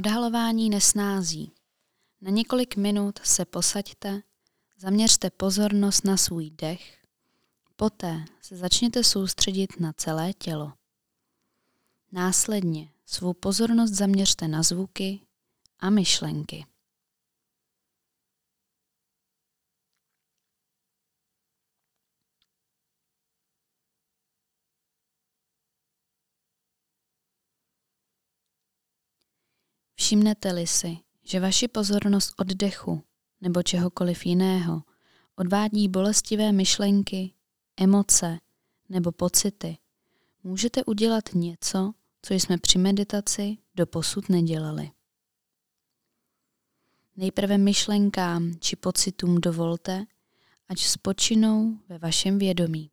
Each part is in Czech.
Odhalování nesnází. Na několik minut se posaďte, zaměřte pozornost na svůj dech, poté se začněte soustředit na celé tělo. Následně svou pozornost zaměřte na zvuky a myšlenky. Všimnete-li si, že vaši pozornost od dechu nebo čehokoliv jiného odvádí bolestivé myšlenky, emoce nebo pocity, můžete udělat něco, co jsme při meditaci doposud nedělali. Nejprve myšlenkám či pocitům dovolte, ať spočinou ve vašem vědomí.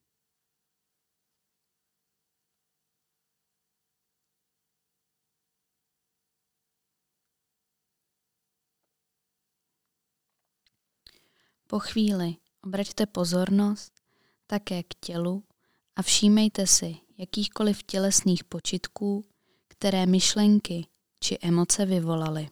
Po chvíli obraťte pozornost také k tělu a všímejte si jakýchkoliv tělesných počitků, které myšlenky či emoce vyvolaly.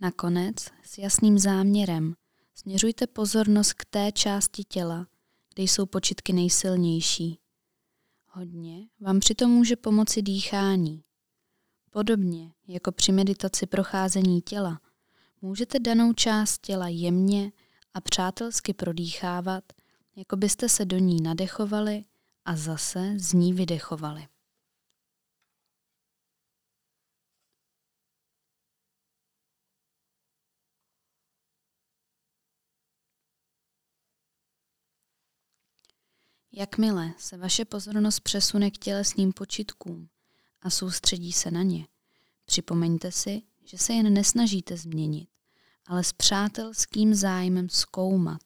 Nakonec s jasným záměrem směřujte pozornost k té části těla, kde jsou počitky nejsilnější. Hodně vám přitom může pomoci dýchání. Podobně jako při meditaci procházení těla, můžete danou část těla jemně a přátelsky prodýchávat, jako byste se do ní nadechovali a zase z ní vydechovali. Jakmile se vaše pozornost přesune k tělesným počitkům a soustředí se na ně, připomeňte si, že se jen nesnažíte změnit, ale s přátelským zájmem zkoumat.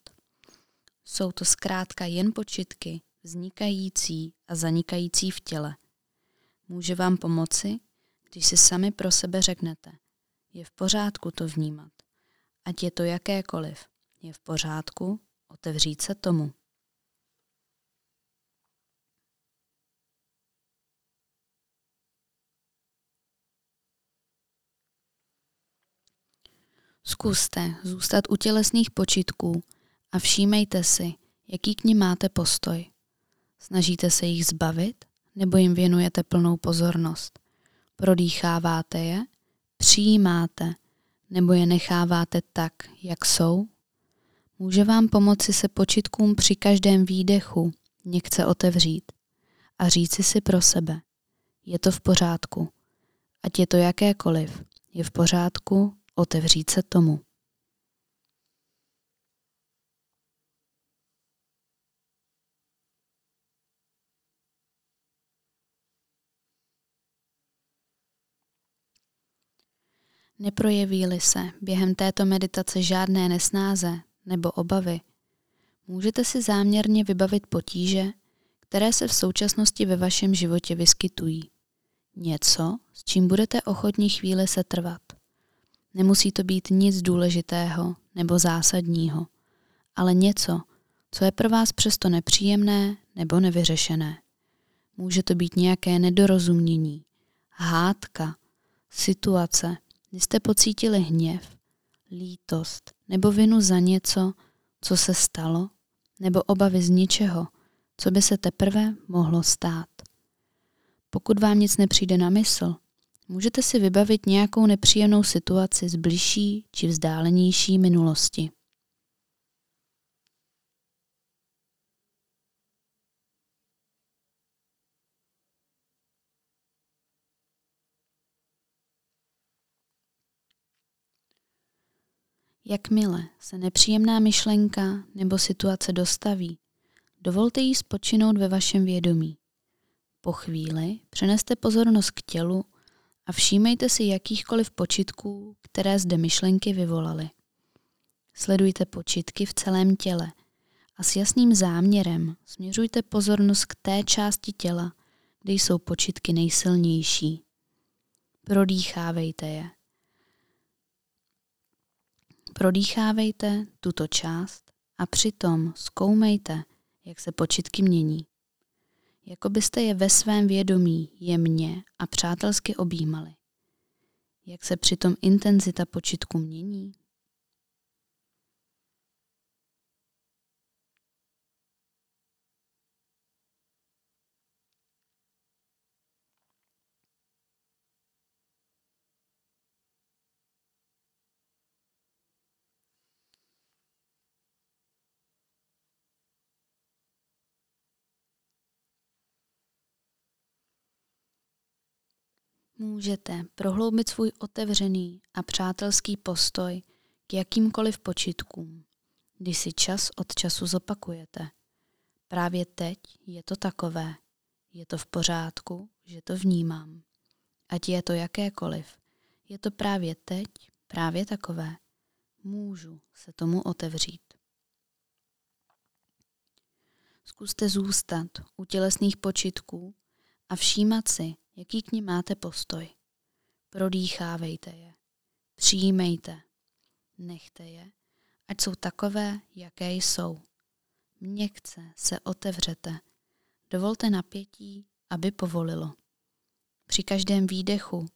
Jsou to zkrátka jen počitky, vznikající a zanikající v těle. Může vám pomoci, když si sami pro sebe řeknete, je v pořádku to vnímat, ať je to jakékoliv, je v pořádku otevřít se tomu. Zkuste zůstat u tělesných počitků a všímejte si, jaký k nim máte postoj. Snažíte se jich zbavit nebo jim věnujete plnou pozornost? Prodýcháváte je, přijímáte nebo je necháváte tak, jak jsou? Může vám pomoci se počitkům při každém výdechu někce otevřít a říci si pro sebe, je to v pořádku, ať je to jakékoliv, je v pořádku otevřít se tomu. Neprojeví-li se během této meditace žádné nesnáze nebo obavy, můžete si záměrně vybavit potíže, které se v současnosti ve vašem životě vyskytují. Něco, s čím budete ochotni chvíli setrvat. Nemusí to být nic důležitého nebo zásadního, ale něco, co je pro vás přesto nepříjemné nebo nevyřešené. Může to být nějaké nedorozumění, hádka, situace, kdy jste pocítili hněv, lítost nebo vinu za něco, co se stalo, nebo obavy z ničeho, co by se teprve mohlo stát. Pokud vám nic nepřijde na mysl, můžete si vybavit nějakou nepříjemnou situaci z bližší či vzdálenější minulosti. Jakmile se nepříjemná myšlenka nebo situace dostaví, dovolte jí spočinout ve vašem vědomí. Po chvíli přeneste pozornost k tělu a všímejte si jakýchkoliv počitků, které zde myšlenky vyvolaly. Sledujte počitky v celém těle a s jasným záměrem směřujte pozornost k té části těla, kde jsou počitky nejsilnější. Prodýchávejte je. Prodýchávejte tuto část a přitom zkoumejte, jak se počitky mění. Jako byste je ve svém vědomí jemně a přátelsky objímali. Jak se přitom intenzita počitku mění? Můžete prohloubit svůj otevřený a přátelský postoj k jakýmkoliv počitkům, když si čas od času zopakujete. Právě teď je to takové. Je to v pořádku, že to vnímám. Ať je to jakékoliv. Je to právě teď, právě takové. Můžu se tomu otevřít. Zkuste zůstat u tělesných počitků a všímat si, jaký k nim máte postoj. Prodýchávejte je, přijímejte, nechte je, ať jsou takové, jaké jsou. Měkce se otevřete, dovolte napětí, aby povolilo. Při každém výdechu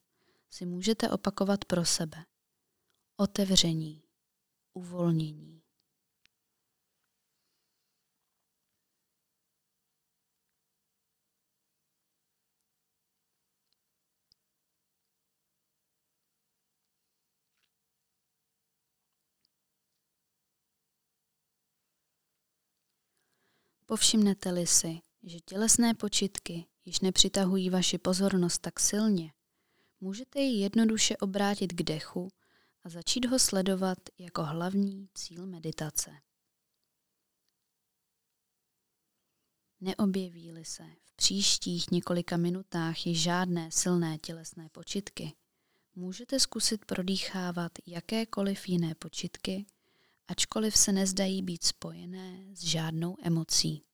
si můžete opakovat pro sebe. Otevření, uvolnění. Povšimnete-li si, že tělesné počitky již nepřitahují vaši pozornost tak silně, můžete ji jednoduše obrátit k dechu a začít ho sledovat jako hlavní cíl meditace. Neobjeví-li se v příštích několika minutách již žádné silné tělesné počitky, můžete zkusit prodýchávat jakékoliv jiné počitky, ačkoliv se nezdají být spojené s žádnou emocí.